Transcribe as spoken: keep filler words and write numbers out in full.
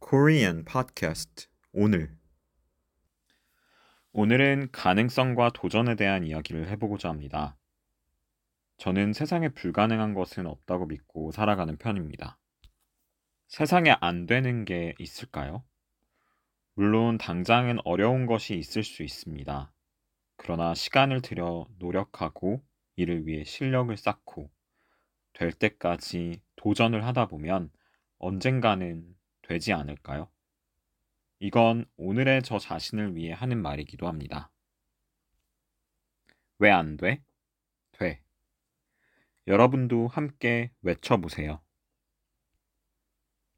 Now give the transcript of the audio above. Korean Podcast 오늘 오늘은 가능성과 도전에 대한 이야기를 해보고자 합니다. 저는 세상에 불가능한 것은 없다고 믿고 살아가는 편입니다. 세상에 안 되는 게 있을까요? 물론 당장은 어려운 것이 있을 수 있습니다. 그러나 시간을 들여 노력하고 이를 위해 실력을 쌓고 될 때까지 도전을 하다 보면 언젠가는 되지 않을까요? 이건 오늘의 저 자신을 위해 하는 말이기도 합니다. 왜 안 돼? 돼. 여러분도 함께 외쳐보세요.